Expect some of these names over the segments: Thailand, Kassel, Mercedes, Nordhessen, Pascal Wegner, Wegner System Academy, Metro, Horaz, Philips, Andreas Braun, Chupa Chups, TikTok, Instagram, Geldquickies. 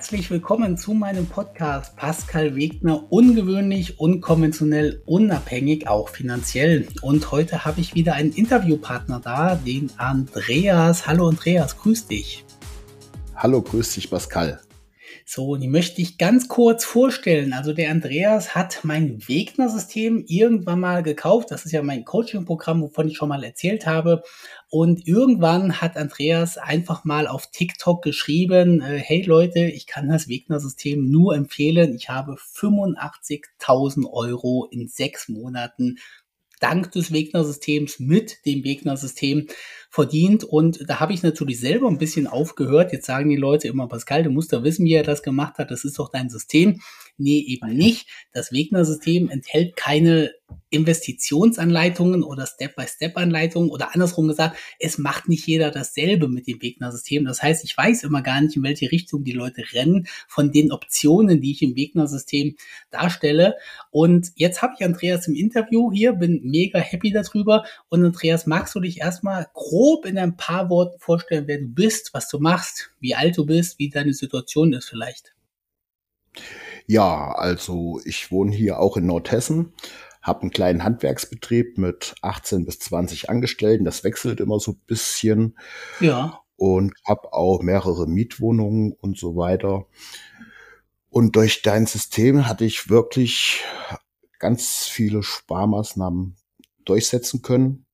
herzlich willkommen zu meinem Podcast Pascal Wegner, ungewöhnlich, unkonventionell, unabhängig, auch finanziell. Und heute habe ich wieder einen Interviewpartner da, den Andreas. Hallo Andreas, grüß dich. Hallo, grüß dich Pascal. So, die möchte ich ganz kurz vorstellen. Also der Andreas hat mein Wegner-System irgendwann mal gekauft. Das ist ja mein Coaching-Programm, wovon ich schon mal erzählt habe. Und irgendwann hat Andreas einfach mal auf TikTok geschrieben, hey Leute, ich kann das Wegner-System nur empfehlen. Ich habe 85.000 € in 6 Monaten dank des Wegner-Systems mit dem Wegner-System verdient. Und da habe ich natürlich selber ein bisschen aufgehört. Jetzt sagen die Leute immer, Pascal, du musst ja wissen, wie er das gemacht hat. Das ist doch dein System. Nee, eben nicht. Das Wegner-System enthält keine Investitionsanleitungen oder Step-by-Step-Anleitungen oder andersrum gesagt, es macht nicht jeder dasselbe mit dem Wegner-System. Das heißt, ich weiß immer gar nicht, in welche Richtung die Leute rennen von den Optionen, die ich im Wegner-System darstelle. Und jetzt habe ich Andreas im Interview hier, bin mega happy darüber. Und Andreas, magst du dich erstmal grob in ein paar Worten vorstellen, wer du bist, was du machst, wie alt du bist, wie deine Situation ist vielleicht? Ja, also ich wohne hier auch in Nordhessen. Habe einen kleinen Handwerksbetrieb mit 18 bis 20 Angestellten. Das wechselt immer so ein bisschen. Ja. Und habe auch mehrere Mietwohnungen und so weiter. Und durch dein System hatte ich wirklich ganz viele Sparmaßnahmen durchsetzen können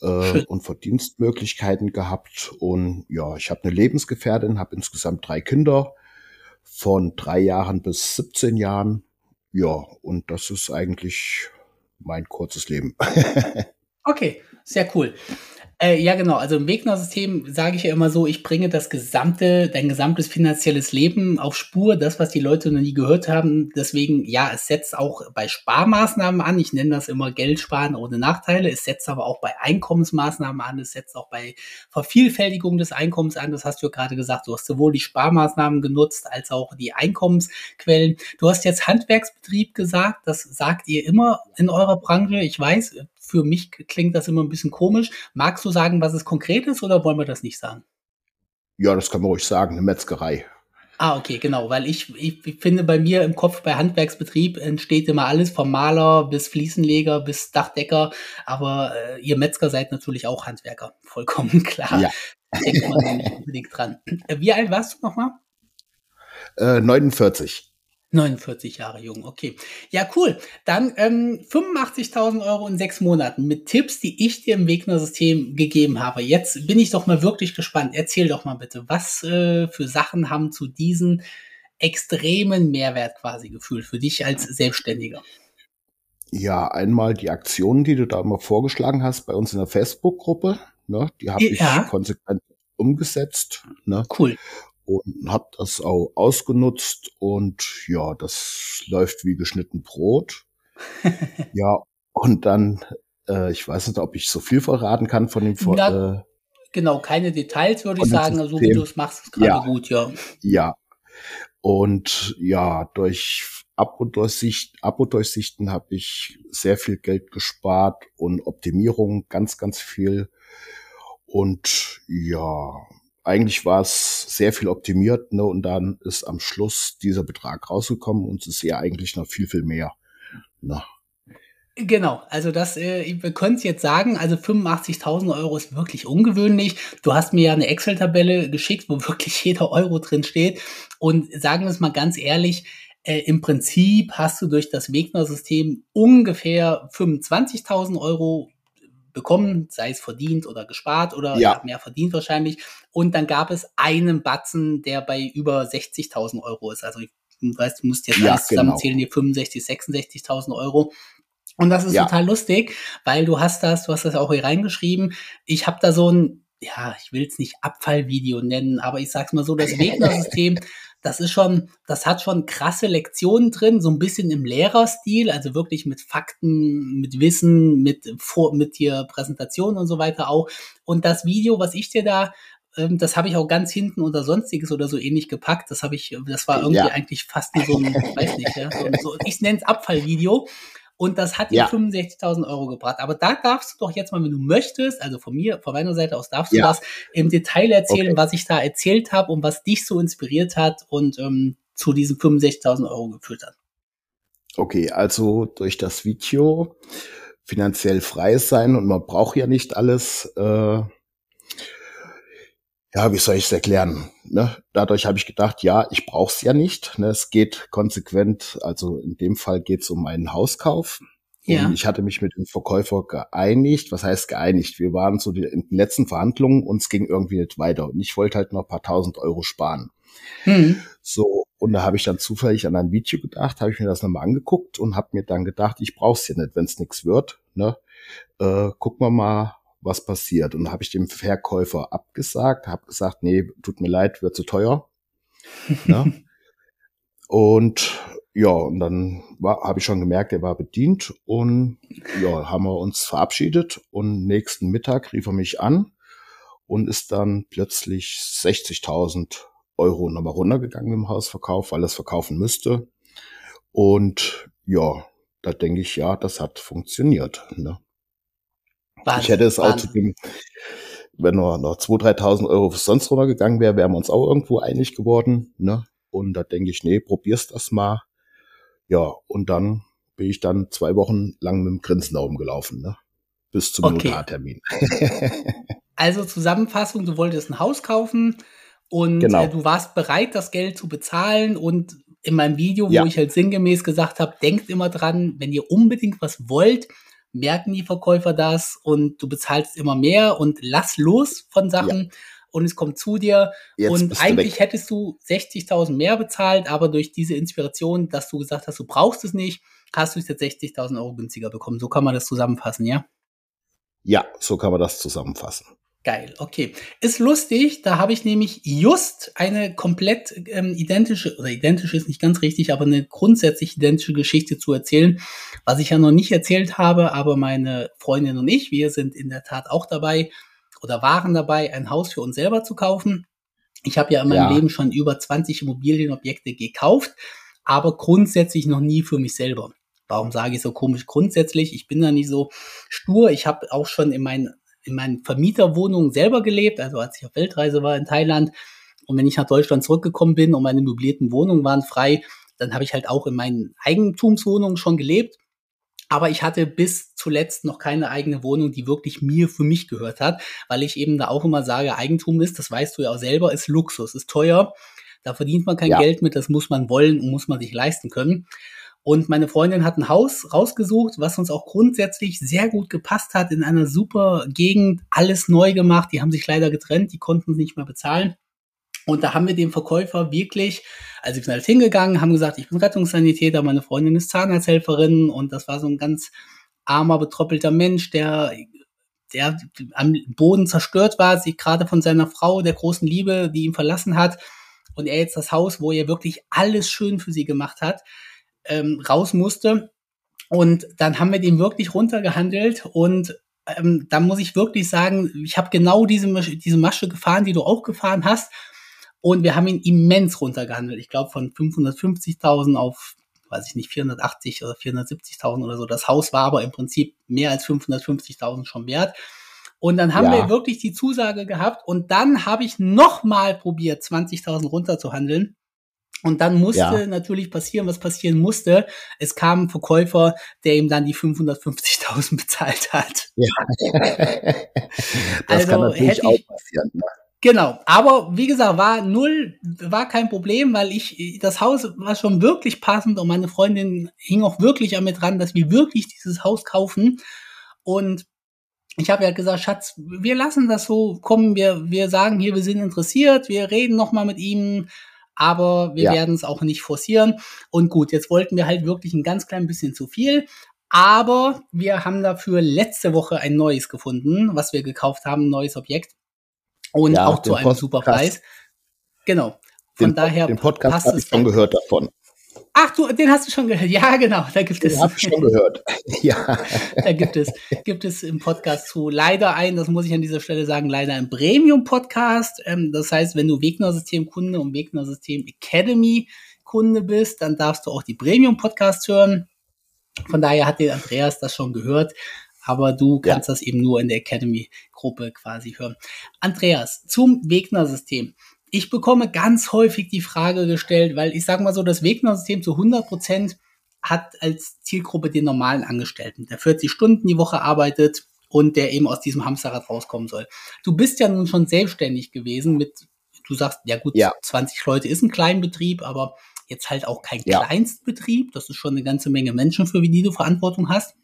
und Verdienstmöglichkeiten gehabt. Und ja, ich habe eine Lebensgefährtin, habe insgesamt 3 Kinder von 3 Jahren bis 17 Jahren. Ja, und das ist eigentlich mein kurzes Leben. Okay, sehr cool. Ja, genau. Also im Wegner-System sage ich ja immer so, ich bringe dein gesamtes finanzielles Leben auf Spur, das, was die Leute noch nie gehört haben. Deswegen, ja, es setzt auch bei Sparmaßnahmen an. Ich nenne das immer Geld sparen ohne Nachteile. Es setzt aber auch bei Einkommensmaßnahmen an. Es setzt auch bei Vervielfältigung des Einkommens an. Das hast du ja gerade gesagt. Du hast sowohl die Sparmaßnahmen genutzt als auch die Einkommensquellen. Du hast jetzt Handwerksbetrieb gesagt. Das sagt ihr immer in eurer Branche. Ich weiß, für mich klingt das immer ein bisschen komisch. Magst du sagen, was es konkret ist, oder wollen wir das nicht sagen? Ja, das kann man ruhig sagen, eine Metzgerei. Ah, okay, genau, weil ich finde bei mir im Kopf, bei Handwerksbetrieb entsteht immer alles, vom Maler bis Fliesenleger bis Dachdecker, aber ihr Metzger seid natürlich auch Handwerker, vollkommen klar. Ja. Da denkt man da nicht unbedingt dran. Wie alt warst du nochmal? 49. 49 Jahre jung, okay. Ja, cool. Dann 85.000 € in 6 Monaten mit Tipps, die ich dir im Wegner-System gegeben habe. Jetzt bin ich doch mal wirklich gespannt. Erzähl doch mal bitte, was für Sachen haben zu diesem extremen Mehrwert quasi gefühlt für dich als Selbstständiger? Ja, einmal die Aktionen, die du da immer vorgeschlagen hast bei uns in der Facebook-Gruppe. Ne, die habe ich konsequent umgesetzt. Ne? Cool. Und habe das auch ausgenutzt und ja, das läuft wie geschnitten Brot. Ja, und dann, ich weiß nicht, ob ich so viel verraten kann von dem genau, keine Details würde ich sagen, so wie du es machst, ist gerade gut, ja. Ja, und ja, durch Abo-Durchsichten habe ich sehr viel Geld gespart und Optimierung ganz, ganz viel und ja, eigentlich war es sehr viel optimiert, ne? Und dann ist am Schluss dieser Betrag rausgekommen und es ist ja eigentlich noch viel, viel mehr. Ne? Genau, also das, wir können es jetzt sagen, also 85.000 € ist wirklich ungewöhnlich. Du hast mir ja eine Excel-Tabelle geschickt, wo wirklich jeder Euro drin steht. Und sagen wir es mal ganz ehrlich, im Prinzip hast du durch das Wegner-System ungefähr 25.000 € bekommen, sei es verdient oder gespart oder mehr verdient wahrscheinlich. Und dann gab es einen Batzen, der bei über 60.000 € ist. Also ich weiß, du musst jetzt alles zusammenzählen, hier 65.000, 66.000 €. Und das ist total lustig, weil du hast das auch hier reingeschrieben. Ich habe da so ein, ja, ich will es nicht Abfallvideo nennen, aber ich sag's mal so, das Wegner-System, das hat schon krasse Lektionen drin, so ein bisschen im Lehrerstil, also wirklich mit Fakten, mit Wissen, mit dir Präsentationen und so weiter auch. Und das Video, was ich dir da, das habe ich auch ganz hinten unter Sonstiges oder so ähnlich gepackt. Das war irgendwie eigentlich fast so ein, weiß nicht, ich nenne es Abfallvideo. Und das hat dir 65.000 Euro gebracht. Aber da darfst du doch jetzt mal, wenn du möchtest, also von meiner Seite aus darfst du das im Detail erzählen, was ich da erzählt habe und was dich so inspiriert hat und zu diesen 65.000 Euro geführt hat. Okay, also durch das Video finanziell frei sein und man braucht ja nicht alles. Ja, wie soll ich es erklären? Ne? Dadurch habe ich gedacht, ja, ich brauche es ja nicht. Ne? Es geht konsequent, also in dem Fall geht es um einen Hauskauf. Ja. Und ich hatte mich mit dem Verkäufer geeinigt. Was heißt geeinigt? Wir waren so in den letzten Verhandlungen, uns ging irgendwie nicht weiter. Und ich wollte halt noch ein paar tausend Euro sparen. Hm. So, und da habe ich dann zufällig an ein Video gedacht, habe ich mir das nochmal angeguckt und habe mir dann gedacht, ich brauche es ja nicht, wenn es nichts wird. Ne? Gucken wir mal, was passiert. Und habe ich dem Verkäufer abgesagt, habe gesagt, nee, tut mir leid, wird zu teuer. Ne? Und ja, und dann habe ich schon gemerkt, er war bedient. Und ja, haben wir uns verabschiedet. Und nächsten Mittag rief er mich an und ist dann plötzlich 60.000 Euro nochmal runtergegangen im Hausverkauf, weil er es verkaufen müsste. Und ja, da denke ich, ja, das hat funktioniert. Ne? Wahnsinn, ich hätte es auch zu dem, wenn nur noch 2.000, 3.000 Euro sonst runtergegangen wäre, wären wir uns auch irgendwo einig geworden. Ne? Und da denke ich, nee, probier's das mal. Ja, und dann bin ich dann 2 Wochen lang mit dem Grinsen da rumgelaufen. Ne? Bis zum Notartermin. Also Zusammenfassung, du wolltest ein Haus kaufen und du warst bereit, das Geld zu bezahlen. Und in meinem Video, wo ich halt sinngemäß gesagt habe, denkt immer dran, wenn ihr unbedingt was wollt, merken die Verkäufer das und du bezahlst immer mehr und lass los von Sachen und es kommt zu dir. Jetzt und eigentlich hättest du 60.000 mehr bezahlt, aber durch diese Inspiration, dass du gesagt hast, du brauchst es nicht, hast du es jetzt 60.000 Euro günstiger bekommen. So kann man das zusammenfassen, ja? Ja, so kann man das zusammenfassen. Geil, okay. Ist lustig, da habe ich nämlich just eine komplett identische, oder identisch ist nicht ganz richtig, aber eine grundsätzlich identische Geschichte zu erzählen, was ich ja noch nicht erzählt habe, aber meine Freundin und ich, wir sind in der Tat auch dabei oder waren dabei, ein Haus für uns selber zu kaufen. Ich habe ja in meinem Leben schon über 20 Immobilienobjekte gekauft, aber grundsätzlich noch nie für mich selber. Warum sage ich so komisch grundsätzlich? Ich bin da nicht so stur. Ich habe auch schon in meinen Vermieterwohnungen selber gelebt, also als ich auf Weltreise war in Thailand und wenn ich nach Deutschland zurückgekommen bin und meine möblierten Wohnungen waren frei, dann habe ich halt auch in meinen Eigentumswohnungen schon gelebt, aber ich hatte bis zuletzt noch keine eigene Wohnung, die wirklich mir für mich gehört hat, weil ich eben da auch immer sage, Eigentum ist, das weißt du ja auch selber, ist Luxus, ist teuer, da verdient man kein Geld mit, das muss man wollen und muss man sich leisten können. Und meine Freundin hat ein Haus rausgesucht, was uns auch grundsätzlich sehr gut gepasst hat, in einer super Gegend, alles neu gemacht. Die haben sich leider getrennt, die konnten es nicht mehr bezahlen. Und da haben wir dem Verkäufer wirklich, also ich bin halt hingegangen, haben gesagt, ich bin Rettungssanitäter, meine Freundin ist Zahnarzthelferin und das war so ein ganz armer, betröppelter Mensch, der am Boden zerstört war, sich gerade von seiner Frau, der großen Liebe, die ihn verlassen hat und er jetzt das Haus, wo er wirklich alles schön für sie gemacht hat, raus musste und dann haben wir den wirklich runtergehandelt und dann muss ich wirklich sagen, ich habe genau diese Masche gefahren, die du auch gefahren hast und wir haben ihn immens runtergehandelt. Ich glaube von 550.000 auf, weiß ich nicht, 480 oder 470.000 oder so. Das Haus war aber im Prinzip mehr als 550.000 schon wert. Und dann haben wir wirklich die Zusage gehabt und dann habe ich nochmal probiert, 20.000 runterzuhandeln. Und dann musste natürlich passieren, was passieren musste. Es kam ein Verkäufer, der ihm dann die 550.000 bezahlt hat. Ja. Das kann natürlich auch passieren. Ne? Genau, aber wie gesagt, war kein Problem, weil das Haus war schon wirklich passend und meine Freundin hing auch wirklich an mir dran, dass wir wirklich dieses Haus kaufen. Und ich habe ja gesagt, Schatz, wir lassen das so kommen, wir sagen hier, wir sind interessiert, wir reden nochmal mit ihm. Aber wir werden es auch nicht forcieren. Und gut, jetzt wollten wir halt wirklich ein ganz klein bisschen zu viel. Aber wir haben dafür letzte Woche ein neues gefunden, was wir gekauft haben, ein neues Objekt. Und auch zu einem super Preis. Genau. Von daher den Podcast habe ich schon gehört davon. Ach, du, den hast du schon gehört. Ja, genau, da gibt es. Den habe ich schon gehört. Ja. Da gibt es im Podcast zu leider das muss ich an dieser Stelle sagen, leider ein Premium-Podcast. Das heißt, wenn du Wegner-System-Kunde und Wegner-System-Academy-Kunde bist, dann darfst du auch die Premium-Podcasts hören. Von daher hat der Andreas das schon gehört, aber du kannst das eben nur in der Academy-Gruppe quasi hören. Andreas, zum Wegner-System. Ich bekomme ganz häufig die Frage gestellt, weil ich sage mal so, das Wegner-System zu 100% hat als Zielgruppe den normalen Angestellten, der 40 Stunden die Woche arbeitet und der eben aus diesem Hamsterrad rauskommen soll. Du bist ja nun schon selbstständig gewesen mit, du sagst, ja gut, 20 Leute ist ein Kleinbetrieb, aber jetzt halt auch kein Kleinstbetrieb. Das ist schon eine ganze Menge Menschen, für die du Verantwortung hast.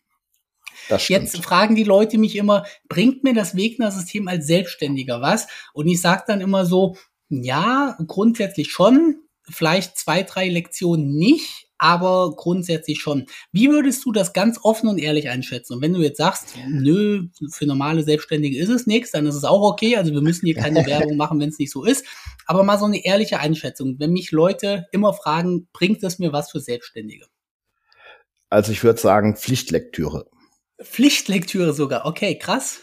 Jetzt fragen die Leute mich immer, bringt mir das Wegner-System als Selbstständiger was? Und ich sage dann immer so, ja, grundsätzlich schon, vielleicht 2, 3 Lektionen nicht, aber grundsätzlich schon. Wie würdest du das ganz offen und ehrlich einschätzen? Und wenn du jetzt sagst, nö, für normale Selbstständige ist es nichts, dann ist es auch okay. Also wir müssen hier keine Werbung machen, wenn es nicht so ist. Aber mal so eine ehrliche Einschätzung. Wenn mich Leute immer fragen, bringt es mir was für Selbstständige? Also ich würde sagen, Pflichtlektüre. Pflichtlektüre sogar, okay, krass.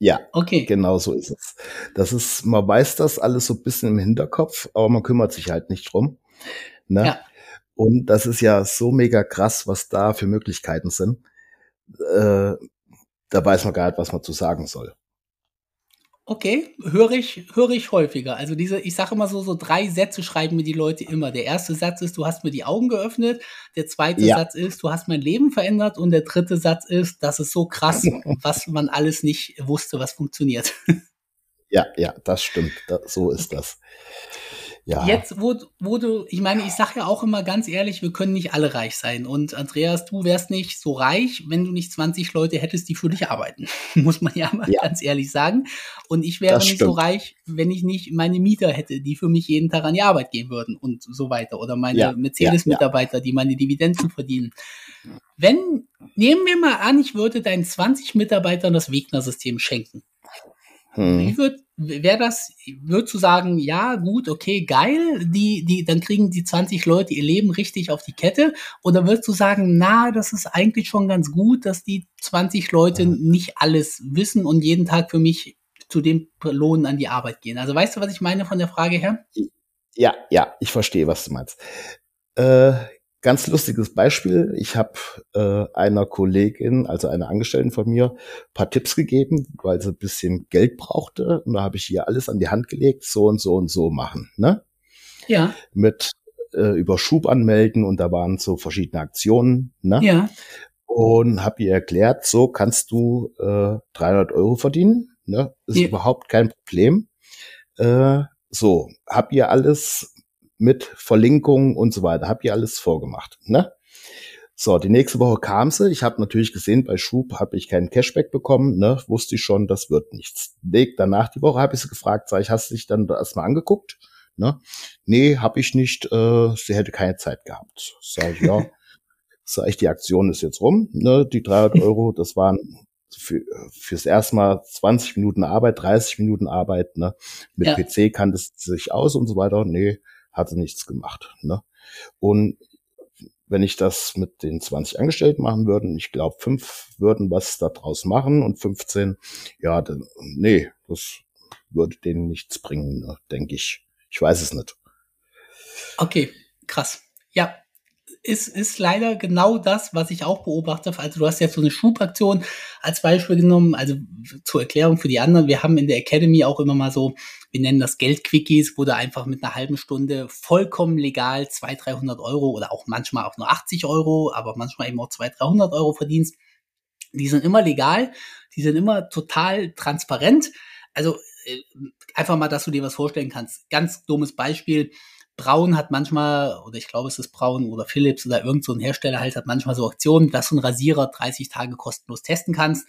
Ja, okay. Genau so ist es. Das ist, man weiß das alles so ein bisschen im Hinterkopf, aber man kümmert sich halt nicht drum. Ne? Ja. Und das ist ja so mega krass, was da für Möglichkeiten sind. Da weiß man gar nicht, was man zu sagen soll. Okay, höre ich häufiger. Also diese, ich sage immer so 3 Sätze schreiben mir die Leute immer. Der erste Satz ist, du hast mir die Augen geöffnet. Der zweite Satz ist, du hast mein Leben verändert. Und der dritte Satz ist, das ist so krass, was man alles nicht wusste, was funktioniert. Ja, das stimmt. So ist das. Ja. Jetzt, wo du, ich meine, ich sage ja auch immer ganz ehrlich, wir können nicht alle reich sein. Und Andreas, du wärst nicht so reich, wenn du nicht 20 Leute hättest, die für dich arbeiten. Muss man ja mal ganz ehrlich sagen. Und ich wäre nicht so reich, wenn ich nicht meine Mieter hätte, die für mich jeden Tag an die Arbeit gehen würden und so weiter. Oder meine Mercedes-Mitarbeiter, die meine Dividenden verdienen. Wenn, nehmen wir mal an, ich würde deinen 20 Mitarbeitern das Wegner-System schenken. Würdest du sagen, ja, gut, okay, geil, dann kriegen die 20 Leute ihr Leben richtig auf die Kette, oder würdest du sagen, na, das ist eigentlich schon ganz gut, dass die 20 Leute nicht alles wissen und jeden Tag für mich zu dem Lohn an die Arbeit gehen? Also weißt du, was ich meine von der Frage her? Ja, ich verstehe, was du meinst. Ganz lustiges Beispiel. Ich habe einer Kollegin, also einer Angestellten von mir, ein paar Tipps gegeben, weil sie ein bisschen Geld brauchte. Und da habe ich ihr alles an die Hand gelegt, so und so und so machen. Ne? Ja. Mit über Schub anmelden, und da waren so verschiedene Aktionen. Ne? Ja. Und habe ihr erklärt, so kannst du 300 € verdienen. Ne? Ist überhaupt kein Problem. So, hab ihr alles mit Verlinkungen und so weiter. Hab ihr alles vorgemacht, ne? So, die nächste Woche kam sie. Ich habe natürlich gesehen, bei Schub habe ich keinen Cashback bekommen, ne? Wusste ich schon, das wird nichts. Danach die Woche habe ich sie gefragt, sag ich, hast du dich dann erstmal angeguckt, ne? Nee, habe ich nicht. Sie hätte keine Zeit gehabt. Sag ich, ja. Sag ich, die Aktion ist jetzt rum, ne? Die 300 €, das waren fürs erste Mal 20 Minuten Arbeit, 30 Minuten Arbeit, ne? Mit PC kannte es sich aus und so weiter. Nee, hat sie nichts gemacht. Ne? Und wenn ich das mit den 20 Angestellten machen würde, ich glaube 5 würden was da draus machen und 15, ja, dann, nee, das würde denen nichts bringen, ne, denke ich. Ich weiß es nicht. Okay, krass. Ja, ist leider genau das, was ich auch beobachtet habe. Also du hast jetzt so eine Schubaktion als Beispiel genommen, also zur Erklärung für die anderen. Wir haben in der Academy auch immer mal so, wir nennen das Geldquickies, wo du einfach mit einer halben Stunde vollkommen legal 200, 300 € oder auch manchmal auch nur 80 €, aber manchmal eben auch 200, 300 € verdienst. Die sind immer legal, die sind immer total transparent. Also einfach mal, dass du dir was vorstellen kannst. Ganz dummes Beispiel. Braun hat manchmal, oder ich glaube, es ist Braun oder Philips oder irgend so ein Hersteller halt, hat manchmal so Aktionen, dass du einen Rasierer 30 Tage kostenlos testen kannst.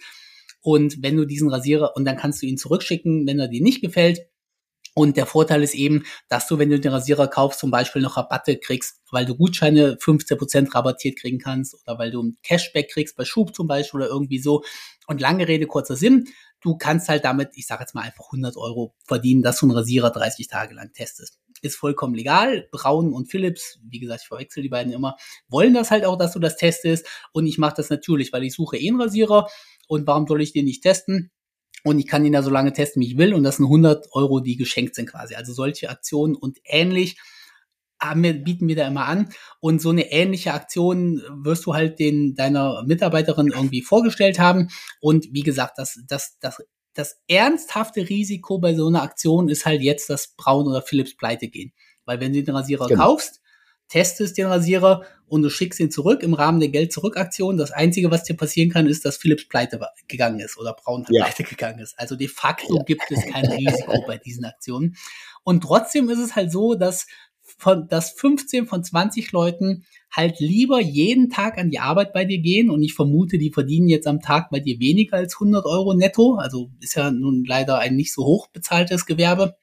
Und wenn du diesen Rasierer, und dann kannst du ihn zurückschicken, wenn er dir nicht gefällt. Und der Vorteil ist eben, dass du, wenn du den Rasierer kaufst, zum Beispiel noch Rabatte kriegst, weil du Gutscheine 15% rabattiert kriegen kannst oder weil du ein Cashback kriegst bei Schub zum Beispiel oder irgendwie so. Und lange Rede, kurzer Sinn, du kannst halt damit, ich sage jetzt mal einfach 100 € verdienen, dass du einen Rasierer 30 Tage lang testest. Ist vollkommen legal. Braun und Philips, wie gesagt, ich verwechsel die beiden immer, wollen das halt auch, dass du das testest. Und ich mache das natürlich, weil ich suche einen Rasierer. Und warum soll ich den nicht testen? Und ich kann ihn da so lange testen, wie ich will. Und das sind 100 €, die geschenkt sind quasi. Also solche Aktionen und ähnlich bieten wir da immer an. Und so eine ähnliche Aktion wirst du halt deiner Mitarbeiterin irgendwie vorgestellt haben. Und wie gesagt, das ernsthafte Risiko bei so einer Aktion ist halt jetzt, dass Braun oder Philips pleite gehen. Weil wenn du den Rasierer kaufst, testest den Rasierer und du schickst ihn zurück im Rahmen der Geld-Zurück-Aktion, das Einzige, was dir passieren kann, ist, dass Philips pleite gegangen ist oder Braun pleite gegangen ist. Also de facto gibt es kein Risiko bei diesen Aktionen. Und trotzdem ist es halt so, dass 15 von 20 Leuten halt lieber jeden Tag an die Arbeit bei dir gehen, und ich vermute, die verdienen jetzt am Tag bei dir weniger als 100 Euro netto, also ist ja nun leider ein nicht so hoch bezahltes Gewerbe,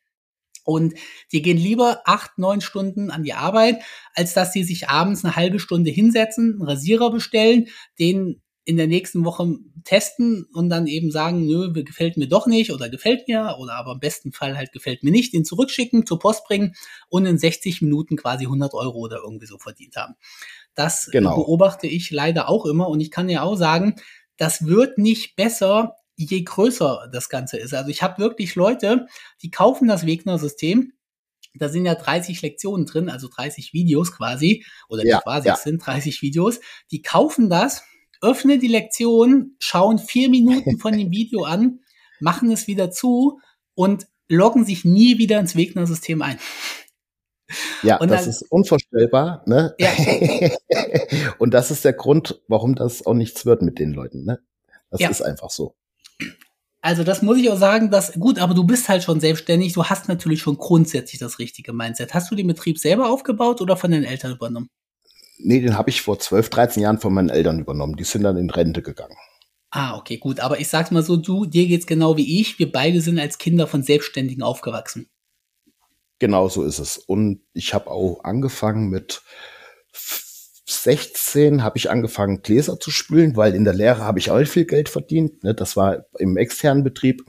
und die gehen lieber 8-9 Stunden an die Arbeit, als dass die sich abends eine halbe Stunde hinsetzen, einen Rasierer bestellen, den in der nächsten Woche testen und dann eben sagen, nö, gefällt mir doch nicht oder gefällt mir oder aber im besten Fall halt gefällt mir nicht, den zurückschicken, zur Post bringen und in 60 Minuten quasi 100 Euro oder irgendwie so verdient haben. Das beobachte ich leider auch immer, und ich kann ja auch sagen, das wird nicht besser, je größer das Ganze ist. Also ich habe wirklich Leute, die kaufen das Wegner-System. Da sind ja 30 Lektionen drin, also 30 Videos quasi, oder sind 30 Videos. Die kaufen das, öffnen die Lektion, schauen 4 Minuten von dem Video an, machen es wieder zu und loggen sich nie wieder ins Wegner-System ein. Ja, und das ist unvorstellbar, ne? Ja. Und das ist der Grund, warum das auch nichts wird mit den Leuten, ne? Das ist einfach so. Also das muss ich auch sagen, aber du bist halt schon selbstständig, du hast natürlich schon grundsätzlich das richtige Mindset. Hast du den Betrieb selber aufgebaut oder von den Eltern übernommen? Nee, den habe ich vor 12, 13 Jahren von meinen Eltern übernommen. Die sind dann in Rente gegangen. Ah, okay, gut. Aber ich sag's mal so, dir geht's genau wie ich. Wir beide sind als Kinder von Selbstständigen aufgewachsen. Genau so ist es. Und ich habe auch angefangen mit 16 habe ich angefangen, Gläser zu spülen, weil in der Lehre habe ich auch viel Geld verdient. Das war im externen Betrieb.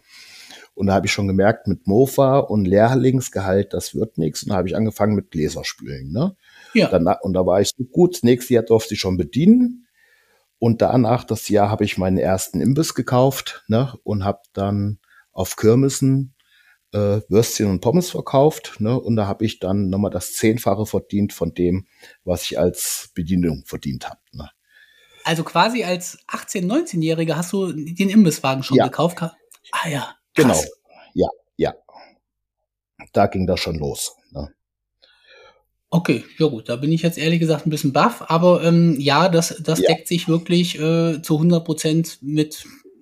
Und da habe ich schon gemerkt, mit Mofa und Lehrlingsgehalt, das wird nichts. Und da habe ich angefangen mit Gläserspülen. Ne? Ja. Danach, und da war ich so gut, das nächste Jahr durfte ich schon bedienen. Und danach, das Jahr, habe ich meinen ersten Imbiss gekauft, ne? Und habe dann auf Kirmessen Würstchen und Pommes verkauft. Ne? Und da habe ich dann nochmal das 10-fache verdient von dem, was ich als Bedienung verdient habe. Ne? Also quasi als 18-, 19-Jähriger hast du den Imbisswagen schon gekauft? Ah ja. Genau, ja. Da ging das schon los. Ne? Okay, ja gut, da bin ich jetzt ehrlich gesagt ein bisschen baff, aber das deckt sich wirklich zu 100%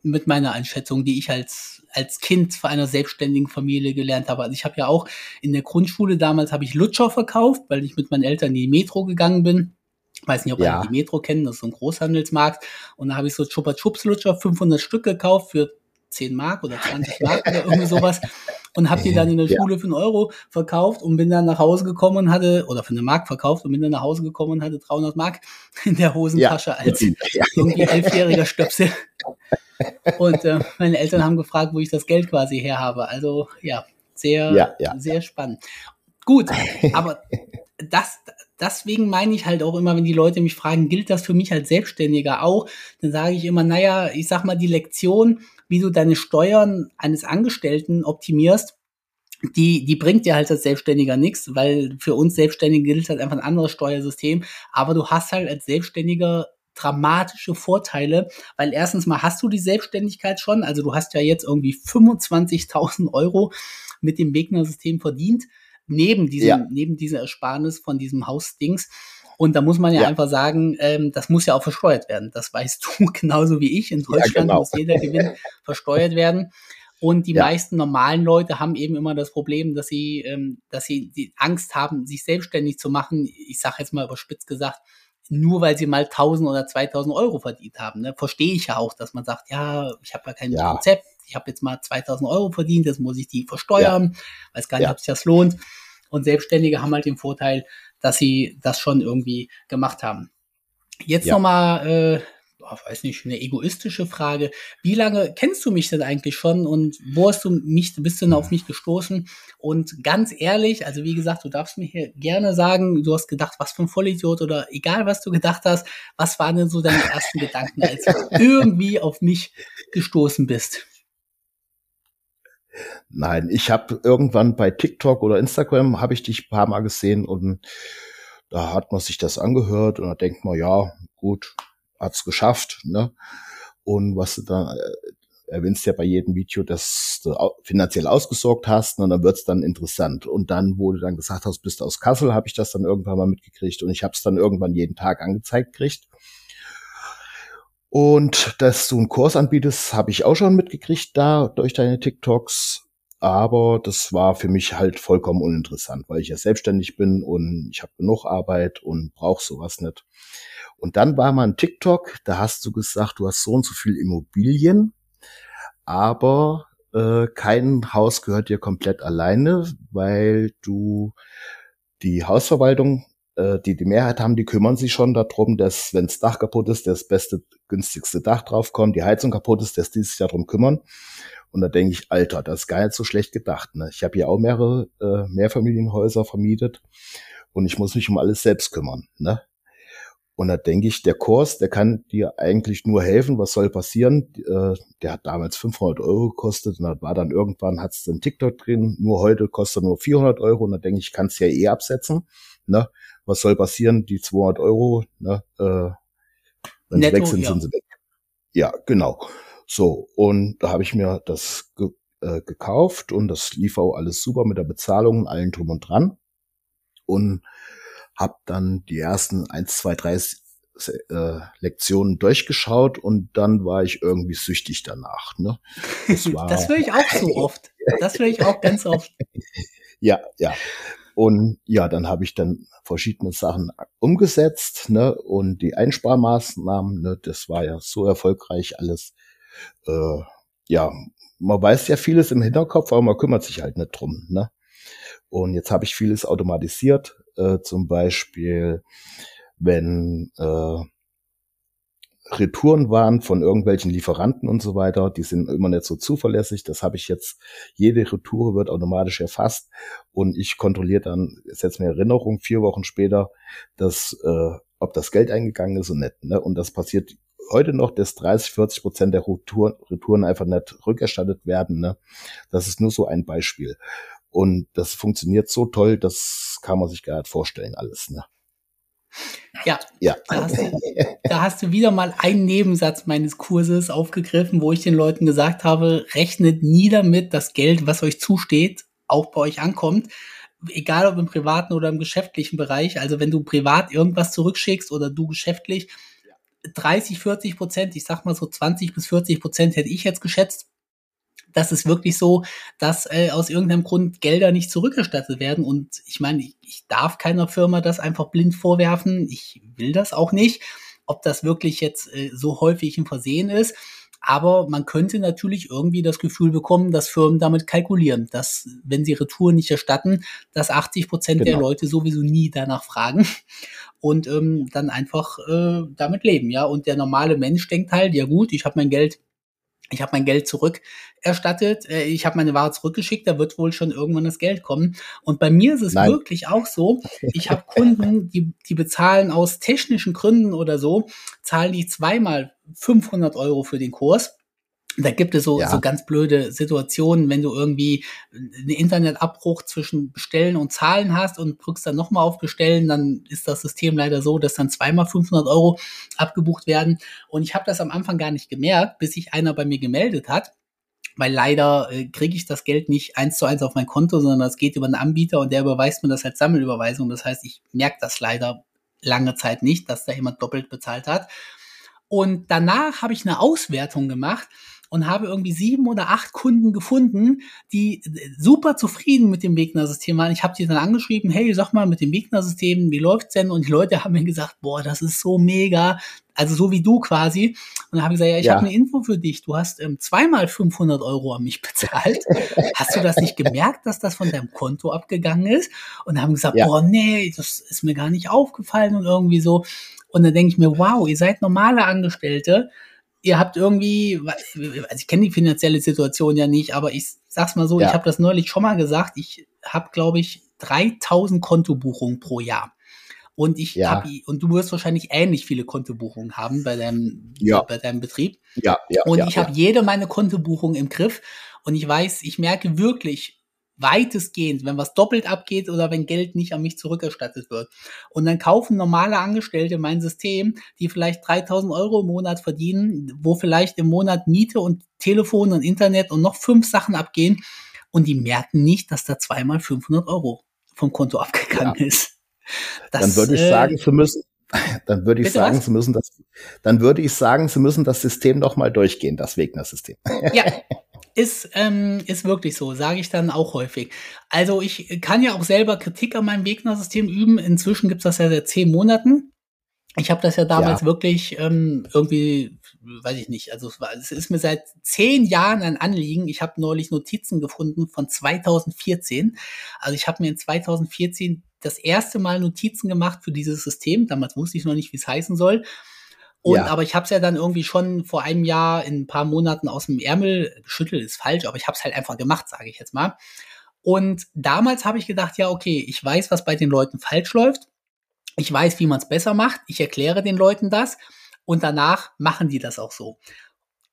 mit meiner Einschätzung, die ich als Kind von einer selbstständigen Familie gelernt habe. Also ich habe ja auch in der Grundschule damals habe ich Lutscher verkauft, weil ich mit meinen Eltern in die Metro gegangen bin. Ich weiß nicht, ob alle die Metro kennen, das ist so ein Großhandelsmarkt. Und da habe ich so Chupa Chups Lutscher, 500 Stück gekauft für 10 Mark oder 20 Mark oder irgendwie sowas und hab die dann in der Schule für 1 Euro verkauft und bin dann nach Hause gekommen und hatte, oder für 1 Mark verkauft und bin dann nach Hause gekommen und hatte 300 Mark in der Hosentasche als irgendwie 11-jähriger Stöpsel. Und meine Eltern haben gefragt, wo ich das Geld quasi her habe. Also sehr spannend. Gut, aber deswegen meine ich halt auch immer, wenn die Leute mich fragen, gilt das für mich als Selbstständiger auch? Dann sage ich immer, ich sag mal, die Lektion, wie du deine Steuern eines Angestellten optimierst, die bringt dir halt als Selbstständiger nichts, weil für uns Selbstständige gilt halt einfach ein anderes Steuersystem. Aber du hast halt als Selbstständiger dramatische Vorteile, weil erstens mal hast du die Selbstständigkeit schon, also du hast ja jetzt irgendwie 25.000 Euro mit dem Wegner-System verdient, neben diesem Ersparnis von diesem Hausdings. Und da muss man ja einfach sagen, das muss ja auch versteuert werden. Das weißt du genauso wie ich. In Deutschland muss jeder Gewinn versteuert werden. Und die meisten normalen Leute haben eben immer das Problem, dass sie die Angst haben, sich selbstständig zu machen. Ich sage jetzt mal überspitzt gesagt, nur weil sie mal 1.000 oder 2.000 Euro verdient haben. Ne? Verstehe ich ja auch, dass man sagt, ich habe ja kein Konzept. Ich habe jetzt mal 2.000 Euro verdient, jetzt muss ich die versteuern. Weiß gar nicht, ob sich das lohnt. Und Selbstständige haben halt den Vorteil, dass sie das schon irgendwie gemacht haben. Jetzt nochmal, weiß nicht, eine egoistische Frage. Wie lange kennst du mich denn eigentlich schon und wo bist du denn auf mich gestoßen? Und ganz ehrlich, also wie gesagt, du darfst mir hier gerne sagen, du hast gedacht, was für ein Vollidiot oder egal, was du gedacht hast, was waren denn so deine ersten Gedanken, als du irgendwie auf mich gestoßen bist? Nein, ich habe irgendwann bei TikTok oder Instagram habe ich dich ein paar Mal gesehen und da hat man sich das angehört und da denkt man, ja, gut, hat's geschafft, ne? Und was du dann erwähnst ja bei jedem Video, dass du finanziell ausgesorgt hast, und dann wird's dann interessant. Und dann, wo du dann gesagt hast, bist du aus Kassel, habe ich das dann irgendwann mal mitgekriegt und ich habe es dann irgendwann jeden Tag angezeigt gekriegt. Und dass du einen Kurs anbietest, habe ich auch schon mitgekriegt da durch deine TikToks. Aber das war für mich halt vollkommen uninteressant, weil ich ja selbstständig bin und ich habe genug Arbeit und brauche sowas nicht. Und dann war mal ein TikTok, da hast du gesagt, du hast so und so viel Immobilien, aber kein Haus gehört dir komplett alleine, weil du die Hausverwaltung, die Mehrheit haben, die kümmern sich schon darum, dass, wenn das Dach kaputt ist, das beste, günstigste Dach draufkommt, die Heizung kaputt ist, dass die sich darum kümmern. Und da denke ich, Alter, das ist gar nicht so schlecht gedacht, ne? Ich habe ja auch mehrere Mehrfamilienhäuser vermietet und ich muss mich um alles selbst kümmern, ne? Und da denke ich, der Kurs, der kann dir eigentlich nur helfen. Was soll passieren? Der hat damals 500 € gekostet und da war dann irgendwann, hat's den TikTok drin. Nur heute kostet er nur 400 € und da denke ich, kannst ja eh absetzen, ne? Was soll passieren? Die 200 €, ne? Wenn Netto, sie weg sind, ja, sind sie weg. Ja, genau. So, und da habe ich mir das gekauft und das lief auch alles super mit der Bezahlung, allen drum und dran. Und habe dann die ersten 1, 2, 3 Lektionen durchgeschaut und dann war ich irgendwie süchtig danach. Ne? Das höre ich auch so oft. Das höre ich auch ganz oft. Ja, ja. Und ja, dann habe ich dann verschiedene Sachen umgesetzt, ne? Und die Einsparmaßnahmen, ne? Das war ja so erfolgreich alles. Ja, man weiß ja vieles im Hinterkopf, aber man kümmert sich halt nicht drum, ne? Und jetzt habe ich vieles automatisiert, zum Beispiel, wenn Retouren waren von irgendwelchen Lieferanten und so weiter, die sind immer nicht so zuverlässig, das habe ich jetzt, jede Retoure wird automatisch erfasst und ich kontrolliere dann, setze mir Erinnerung 4 Wochen später, dass ob das Geld eingegangen ist oder nicht, ne? Und das passiert heute noch, dass 30-40% der Retouren einfach nicht rückerstattet werden, ne? Das ist nur so ein Beispiel. Und das funktioniert so toll, das kann man sich gar nicht vorstellen alles, ne? Ja, ja. Da hast du wieder mal einen Nebensatz meines Kurses aufgegriffen, wo ich den Leuten gesagt habe, rechnet nie damit, dass Geld, was euch zusteht, auch bei euch ankommt. Egal ob im privaten oder im geschäftlichen Bereich. Also wenn du privat irgendwas zurückschickst oder du geschäftlich, 30-40%, ich sag mal so 20-40% hätte ich jetzt geschätzt. Das ist wirklich so, dass aus irgendeinem Grund Gelder nicht zurückerstattet werden. Und ich meine, ich darf keiner Firma das einfach blind vorwerfen. Ich will das auch nicht, ob das wirklich jetzt so häufig ein Versehen ist. Aber man könnte natürlich irgendwie das Gefühl bekommen, dass Firmen damit kalkulieren, dass, wenn sie Retouren nicht erstatten, dass 80% der Leute sowieso nie danach fragen. Und dann einfach damit leben, ja. Und der normale Mensch denkt halt, ja gut, ich habe mein Geld zurückerstattet, ich habe meine Ware zurückgeschickt, da wird wohl schon irgendwann das Geld kommen. Und bei mir ist es wirklich auch so, ich habe Kunden, die bezahlen aus technischen Gründen oder so, zahlen die zweimal 500 € für den Kurs. Da gibt es so ganz blöde Situationen, wenn du irgendwie einen Internetabbruch zwischen Bestellen und Zahlen hast und drückst dann nochmal auf Bestellen, dann ist das System leider so, dass dann zweimal 500 € abgebucht werden. Und ich habe das am Anfang gar nicht gemerkt, bis sich einer bei mir gemeldet hat, weil leider kriege ich das Geld nicht 1:1 auf mein Konto, sondern das geht über einen Anbieter und der überweist mir das als Sammelüberweisung. Das heißt, ich merke das leider lange Zeit nicht, dass da jemand doppelt bezahlt hat. Und danach habe ich eine Auswertung gemacht und habe irgendwie 7 oder 8 Kunden gefunden, die super zufrieden mit dem Wegner-System waren. Ich habe die dann angeschrieben, hey, sag mal, mit dem Wegner-System, wie läuft's denn? Und die Leute haben mir gesagt, boah, das ist so mega, also so wie du quasi. Und dann habe ich gesagt, ja, ich habe eine Info für dich. Du hast zweimal 500 € an mich bezahlt. Hast du das nicht gemerkt, dass das von deinem Konto abgegangen ist? Und dann haben gesagt, boah, nee, das ist mir gar nicht aufgefallen und irgendwie so. Und dann denke ich mir, wow, ihr seid normale Angestellte. Ihr habt irgendwie, also ich kenne die finanzielle Situation ja nicht, aber ich sag's mal so, ich habe das neulich schon mal gesagt, ich habe, glaube ich, 3000 Kontobuchungen pro Jahr. Und du wirst wahrscheinlich ähnlich viele Kontobuchungen haben bei deinem Betrieb. Ja. Und ich habe jede meine Kontobuchung im Griff Und ich weiß, ich merke wirklich weitestgehend, wenn was doppelt abgeht oder wenn Geld nicht an mich zurückerstattet wird. Und dann kaufen normale Angestellte mein System, die vielleicht 3.000 Euro im Monat verdienen, wo vielleicht im Monat Miete und Telefon und Internet und noch 5 Sachen abgehen. Und die merken nicht, dass da zweimal 500 Euro vom Konto abgegangen ist. Das, dann würde ich sagen, Sie müssen das System noch mal durchgehen, das Wegner-System. Ja. Ist wirklich so, sage ich dann auch häufig. Also ich kann ja auch selber Kritik an meinem Wegner-System üben. Inzwischen gibt's das ja seit 10 Monaten. Ich habe das ja damals wirklich irgendwie, weiß ich nicht, also es ist mir seit 10 Jahren ein Anliegen. Ich habe neulich Notizen gefunden von 2014. Also ich habe mir in 2014 das erste Mal Notizen gemacht für dieses System. Damals wusste ich noch nicht, wie es heißen soll. Aber ich habe es ja dann irgendwie schon vor einem Jahr in ein paar Monaten aus dem Ärmel geschüttelt, ist falsch, aber ich habe es halt einfach gemacht, sage ich jetzt mal. Und damals habe ich gedacht, ja, okay, ich weiß, was bei den Leuten falsch läuft. Ich weiß, wie man es besser macht. Ich erkläre den Leuten das und danach machen die das auch so.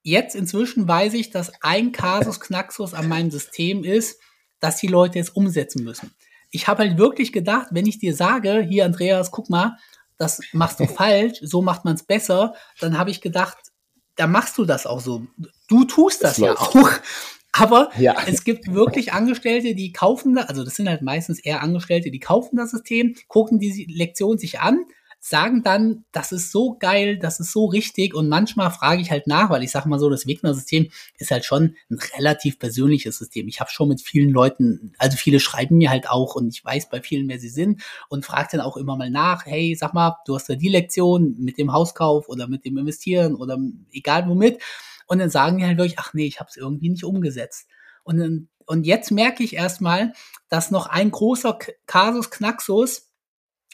Jetzt inzwischen weiß ich, dass ein Kasus Knaxus an meinem System ist, dass die Leute es umsetzen müssen. Ich habe halt wirklich gedacht, wenn ich dir sage, hier Andreas, guck mal, das machst du falsch, so macht man es besser, dann habe ich gedacht, dann machst du das auch so. Du tust das ja auch. Aber es gibt wirklich Angestellte, die kaufen, also das sind halt meistens eher Angestellte, die kaufen das System, gucken die Lektion sich an, sagen dann, das ist so geil, das ist so richtig, und manchmal frage ich halt nach, weil ich sage mal so, das Wegner-System ist halt schon ein relativ persönliches System. Ich habe schon mit vielen Leuten, also viele schreiben mir halt auch und ich weiß bei vielen, wer sie sind, und frage dann auch immer mal nach, hey, sag mal, du hast ja die Lektion mit dem Hauskauf oder mit dem Investieren oder egal womit. Und dann sagen die halt wirklich, ach nee, ich habe es irgendwie nicht umgesetzt. Und jetzt merke ich erstmal, dass noch ein großer Kasus Knaxus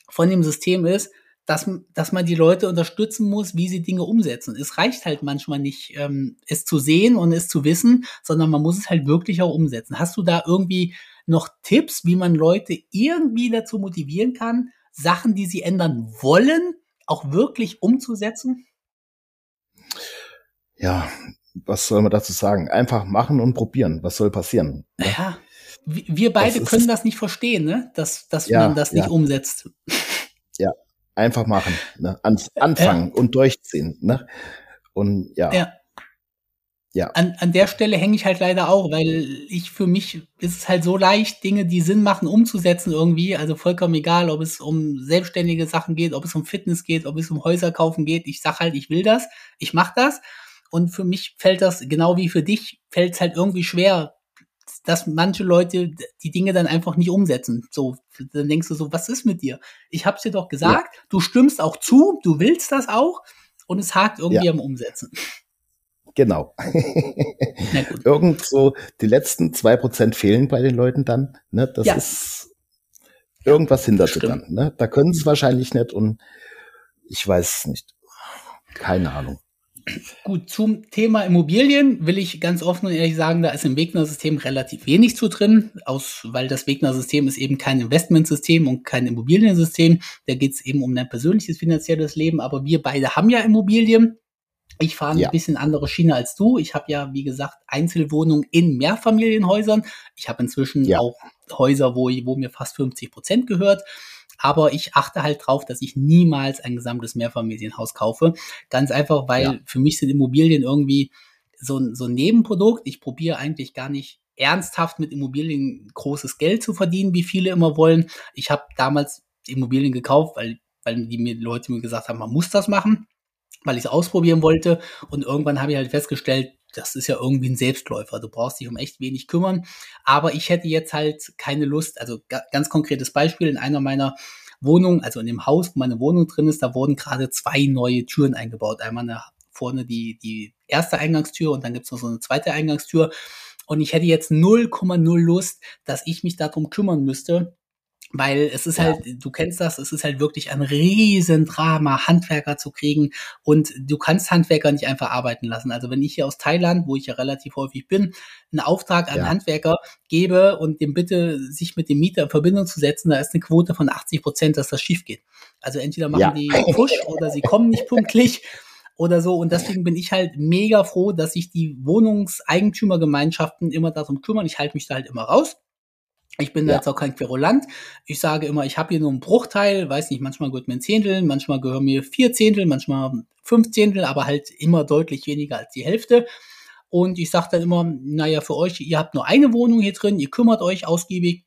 von dem System ist, dass man die Leute unterstützen muss, wie sie Dinge umsetzen. Es reicht halt manchmal nicht, es zu sehen und es zu wissen, sondern man muss es halt wirklich auch umsetzen. Hast du da irgendwie noch Tipps, wie man Leute irgendwie dazu motivieren kann, Sachen, die sie ändern wollen, auch wirklich umzusetzen? Ja, was soll man dazu sagen? Einfach machen und probieren. Was soll passieren? Ne? Ja, wir beide können das nicht verstehen, ne? dass man das nicht umsetzt. Ja, einfach machen. Ne? Anfangen und durchziehen. Ne? Und ja. An der Stelle hänge ich halt leider auch, weil für mich ist es halt so leicht, Dinge, die Sinn machen, umzusetzen irgendwie. Also vollkommen egal, ob es um selbstständige Sachen geht, ob es um Fitness geht, ob es um Häuser kaufen geht. Ich sag halt, ich will das, ich mach das. Und für mich fällt das, genau wie für dich, fällt es halt irgendwie schwer, dass manche Leute die Dinge dann einfach nicht umsetzen. So, dann denkst du so, was ist mit dir? Ich hab's dir doch gesagt, du stimmst auch zu, du willst das auch, und es hakt irgendwie am Umsetzen. Genau. Na gut. Irgend so die letzten 2% fehlen bei den Leuten dann. Ne? Das ist, irgendwas hindert sie dann. Ne? Da können sie es wahrscheinlich nicht, und ich weiß es nicht. Keine Ahnung. Gut, zum Thema Immobilien will ich ganz offen und ehrlich sagen, da ist im Wegner-System relativ wenig zu drin, weil das Wegner-System ist eben kein Investmentsystem und kein Immobiliensystem. Da geht es eben um dein persönliches finanzielles Leben, aber wir beide haben ja Immobilien. Ich fahre ein bisschen andere Schiene als du. Ich habe ja, wie gesagt, Einzelwohnungen in Mehrfamilienhäusern. Ich habe inzwischen auch Häuser, wo mir fast 50% gehört. Aber ich achte halt drauf, dass ich niemals ein gesamtes Mehrfamilienhaus kaufe. Ganz einfach, weil für mich sind Immobilien irgendwie so ein Nebenprodukt. Ich probiere eigentlich gar nicht ernsthaft mit Immobilien großes Geld zu verdienen, wie viele immer wollen. Ich habe damals Immobilien gekauft, weil die Leute mir gesagt haben, man muss das machen, weil ich es ausprobieren wollte. Und irgendwann habe ich halt festgestellt, das ist ja irgendwie ein Selbstläufer. Du brauchst dich um echt wenig kümmern. Aber ich hätte jetzt halt keine Lust, also ganz konkretes Beispiel, in einer meiner Wohnungen, also in dem Haus, wo meine Wohnung drin ist, da wurden gerade 2 neue Türen eingebaut. Einmal vorne die erste Eingangstür und dann gibt es noch so eine zweite Eingangstür. Und ich hätte jetzt 0,0 Lust, dass ich mich darum kümmern müsste, weil es ist halt, du kennst das, es ist halt wirklich ein Riesendrama, Handwerker zu kriegen, und du kannst Handwerker nicht einfach arbeiten lassen. Also wenn ich hier aus Thailand, wo ich ja relativ häufig bin, einen Auftrag an Handwerker gebe und dem bitte, sich mit dem Mieter in Verbindung zu setzen, da ist eine Quote von 80%, dass das schief geht. Also entweder machen die Push oder sie kommen nicht pünktlich. oder so. Und deswegen bin ich halt mega froh, dass sich die Wohnungseigentümergemeinschaften immer darum kümmern. Ich halte mich da halt immer raus. Ich bin da jetzt auch kein Querulant. Ich sage immer, ich habe hier nur einen Bruchteil, weiß nicht, manchmal gehört mir ein Zehntel, manchmal gehören mir 4 Zehntel, manchmal 5 Zehntel, aber halt immer deutlich weniger als die Hälfte. Und ich sage dann immer, naja, für euch, ihr habt nur eine Wohnung hier drin, ihr kümmert euch ausgiebig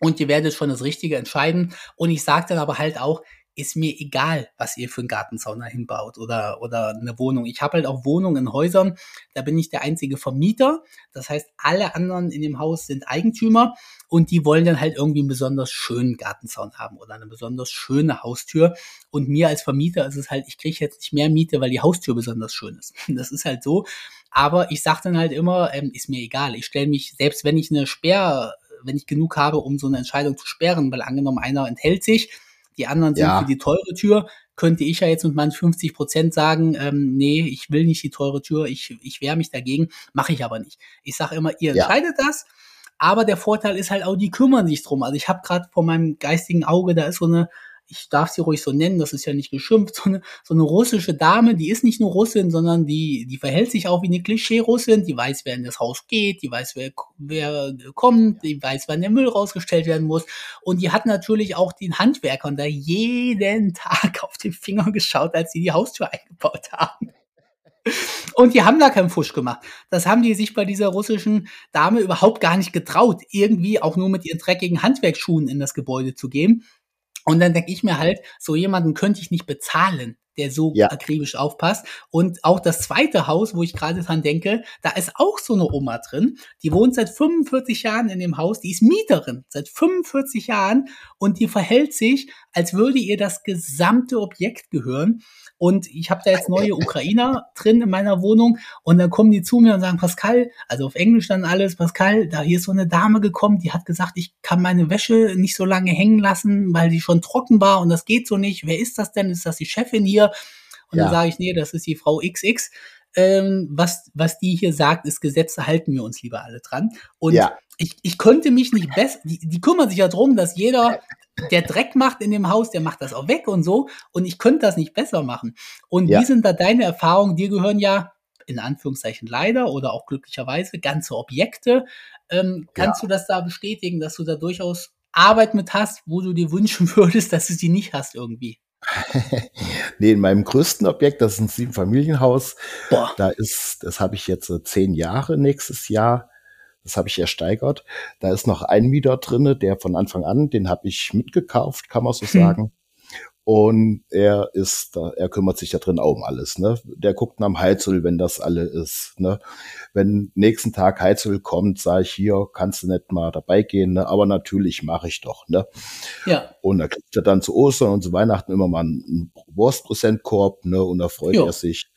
und ihr werdet schon das Richtige entscheiden. Und ich sage dann aber halt auch, ist mir egal, was ihr für einen Gartenzaun dahin baut oder eine Wohnung. Ich habe halt auch Wohnungen in Häusern, da bin ich der einzige Vermieter. Das heißt, alle anderen in dem Haus sind Eigentümer und die wollen dann halt irgendwie einen besonders schönen Gartenzaun haben oder eine besonders schöne Haustür. Und mir als Vermieter ist es halt, ich kriege jetzt nicht mehr Miete, weil die Haustür besonders schön ist. Das ist halt so. Aber ich sage dann halt immer, ist mir egal. Ich stelle mich, selbst wenn ich wenn ich genug habe, um so eine Entscheidung zu sperren, weil angenommen einer enthält sich, die anderen sind für die teure Tür, könnte ich ja jetzt mit meinen 50% sagen, nee, ich will nicht die teure Tür, ich wehre mich dagegen, mache ich aber nicht. Ich sage immer, ihr entscheidet das, aber der Vorteil ist halt auch, die kümmern sich drum. Also ich habe gerade vor meinem geistigen Auge, da ist so eine, ich darf sie ruhig so nennen, das ist ja nicht geschimpft, so eine russische Dame, die ist nicht nur Russin, sondern die verhält sich auch wie eine Klischee-Russin, die weiß, wer in das Haus geht, die weiß, wer kommt, die weiß, wann der Müll rausgestellt werden muss. Und die hat natürlich auch den Handwerkern da jeden Tag auf den Finger geschaut, als sie die Haustür eingebaut haben. Und die haben da keinen Fusch gemacht. Das haben die sich bei dieser russischen Dame überhaupt gar nicht getraut, irgendwie auch nur mit ihren dreckigen Handwerksschuhen in das Gebäude zu gehen. Und dann denke ich mir halt, so jemanden könnte ich nicht bezahlen, der so akribisch aufpasst. Und auch das zweite Haus, wo ich gerade dran denke, da ist auch so eine Oma drin. Die wohnt seit 45 Jahren in dem Haus. Die ist Mieterin seit 45 Jahren und die verhält sich, als würde ihr das gesamte Objekt gehören. Und ich habe da jetzt neue Ukrainer drin in meiner Wohnung und dann kommen die zu mir und sagen, Pascal, also auf Englisch dann alles, Pascal, da hier ist so eine Dame gekommen, die hat gesagt, ich kann meine Wäsche nicht so lange hängen lassen, weil die schon trocken war und das geht so nicht. Wer ist das denn? Ist das die Chefin hier? Und dann sage ich, nee, das ist die Frau XX. Was die hier sagt, ist Gesetze, halten wir uns lieber alle dran. Und ich könnte mich nicht besser, die kümmern sich ja drum, dass jeder, der Dreck macht in dem Haus, der macht das auch weg und so. Und ich könnte das nicht besser machen. Und wie sind da deine Erfahrungen? Dir gehören ja, in Anführungszeichen leider oder auch glücklicherweise, ganze Objekte. Kannst du das da bestätigen, dass du da durchaus Arbeit mit hast, wo du dir wünschen würdest, dass du sie nicht hast irgendwie? Nee, in meinem größten Objekt, das ist ein 7-Familienhaus. Boah. Das habe ich jetzt 10 Jahre nächstes Jahr. Das habe ich ersteigert. Da ist noch ein Mieter drin, der von Anfang an, den habe ich mitgekauft, kann man so sagen. Und er kümmert sich da drin auch um alles. Ne? Der guckt nach dem Heizöl, wenn das alle ist. Ne? Wenn nächsten Tag Heizöl kommt, sage ich, hier kannst du nicht mal dabei gehen. Ne? Aber natürlich mache ich doch. Ne? Ja. Und da kriegt er dann zu Ostern und zu Weihnachten immer mal einen Wurstpräsentkorb. Ne? Und da freut er sich.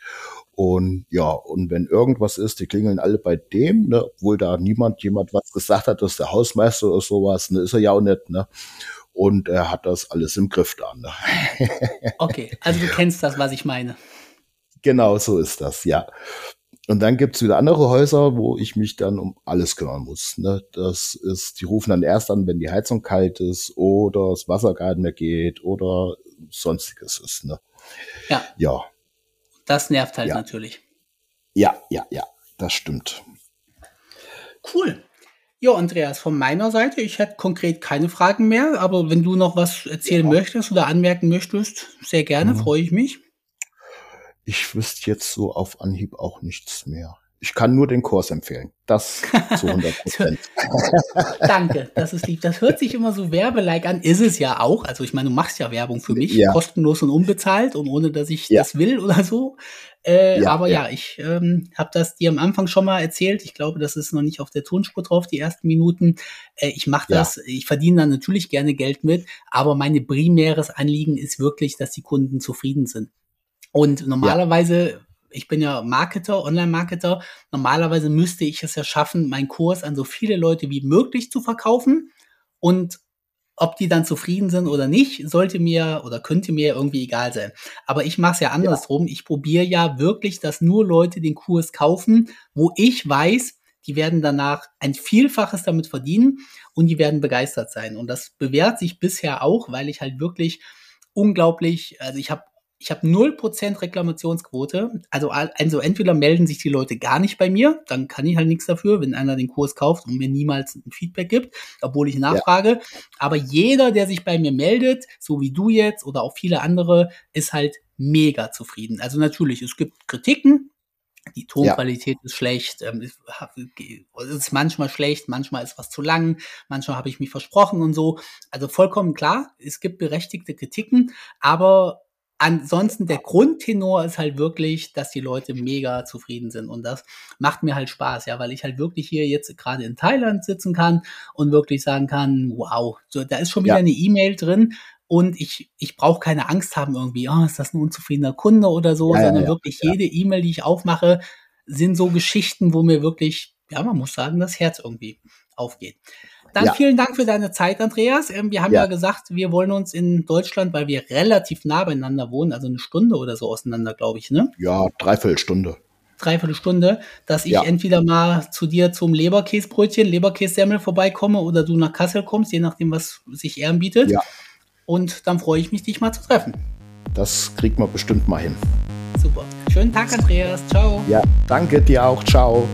Und und wenn irgendwas ist, die klingeln alle bei dem, ne, obwohl da jemand was gesagt hat, dass der Hausmeister oder sowas, ne, ist er ja auch nicht, ne? Und er hat das alles im Griff da, ne? Okay, also du kennst das, was ich meine. Genau, so ist das, ja. Und dann gibt's wieder andere Häuser, wo ich mich dann um alles kümmern muss, ne? Das ist, die rufen dann erst an, wenn die Heizung kalt ist oder das Wasser gar nicht mehr geht oder sonstiges ist, ne? Ja. Ja. Das nervt halt natürlich. Ja, das stimmt. Cool. Jo, Andreas, von meiner Seite, ich hätte konkret keine Fragen mehr, aber wenn du noch was erzählen möchtest oder anmerken möchtest, sehr gerne, freue ich mich. Ich wüsste jetzt so auf Anhieb auch nichts mehr. Ich kann nur den Kurs empfehlen. Das zu 100%. Danke, das ist lieb. Das hört sich immer so werbelike an. Ist es ja auch. Also ich meine, du machst ja Werbung für mich, kostenlos und unbezahlt und ohne, dass ich das will oder so. Ich habe das dir am Anfang schon mal erzählt. Ich glaube, das ist noch nicht auf der Tonspur drauf, die ersten Minuten. Ich mache das, ich verdiene da natürlich gerne Geld mit, aber mein primäres Anliegen ist wirklich, dass die Kunden zufrieden sind. Und normalerweise... Ich bin ja Marketer, Online-Marketer. Normalerweise müsste ich es ja schaffen, meinen Kurs an so viele Leute wie möglich zu verkaufen. Und ob die dann zufrieden sind oder nicht, sollte mir oder könnte mir irgendwie egal sein. Aber ich mache es ja andersrum. Ich probiere ja wirklich, dass nur Leute den Kurs kaufen, wo ich weiß, die werden danach ein Vielfaches damit verdienen und die werden begeistert sein. Und das bewährt sich bisher auch, weil ich halt wirklich unglaublich, also ich habe Ich habe 0% Reklamationsquote, also entweder melden sich die Leute gar nicht bei mir, dann kann ich halt nichts dafür, wenn einer den Kurs kauft und mir niemals ein Feedback gibt, obwohl ich nachfrage. Ja. Aber jeder, der sich bei mir meldet, so wie du jetzt oder auch viele andere, ist halt mega zufrieden. Also natürlich, es gibt Kritiken, die Tonqualität ist schlecht, es ist manchmal schlecht, manchmal ist was zu lang, manchmal habe ich mich versprochen und so. Also vollkommen klar, es gibt berechtigte Kritiken, aber ansonsten der Grundtenor ist halt wirklich, dass die Leute mega zufrieden sind und das macht mir halt Spaß, ja, weil ich halt wirklich hier jetzt gerade in Thailand sitzen kann und wirklich sagen kann, wow, so, da ist schon wieder eine E-Mail drin und ich brauche keine Angst haben irgendwie, oh, ist das ein unzufriedener Kunde oder so, sondern wirklich jede E-Mail, die ich aufmache, sind so Geschichten, wo mir wirklich, ja, man muss sagen, das Herz irgendwie aufgeht. Dann vielen Dank für deine Zeit, Andreas. Wir haben ja gesagt, wir wollen uns in Deutschland, weil wir relativ nah beieinander wohnen, also eine Stunde oder so auseinander, glaube ich, ne? Ja, Dreiviertelstunde, dass ich entweder mal zu dir zum Leberkäsebrötchen, Leberkässemmel vorbeikomme oder du nach Kassel kommst, je nachdem, was sich eher anbietet. Ja. Und dann freue ich mich, dich mal zu treffen. Das kriegt man bestimmt mal hin. Super. Schönen Tag, Andreas. Ciao. Ja, danke dir auch. Ciao.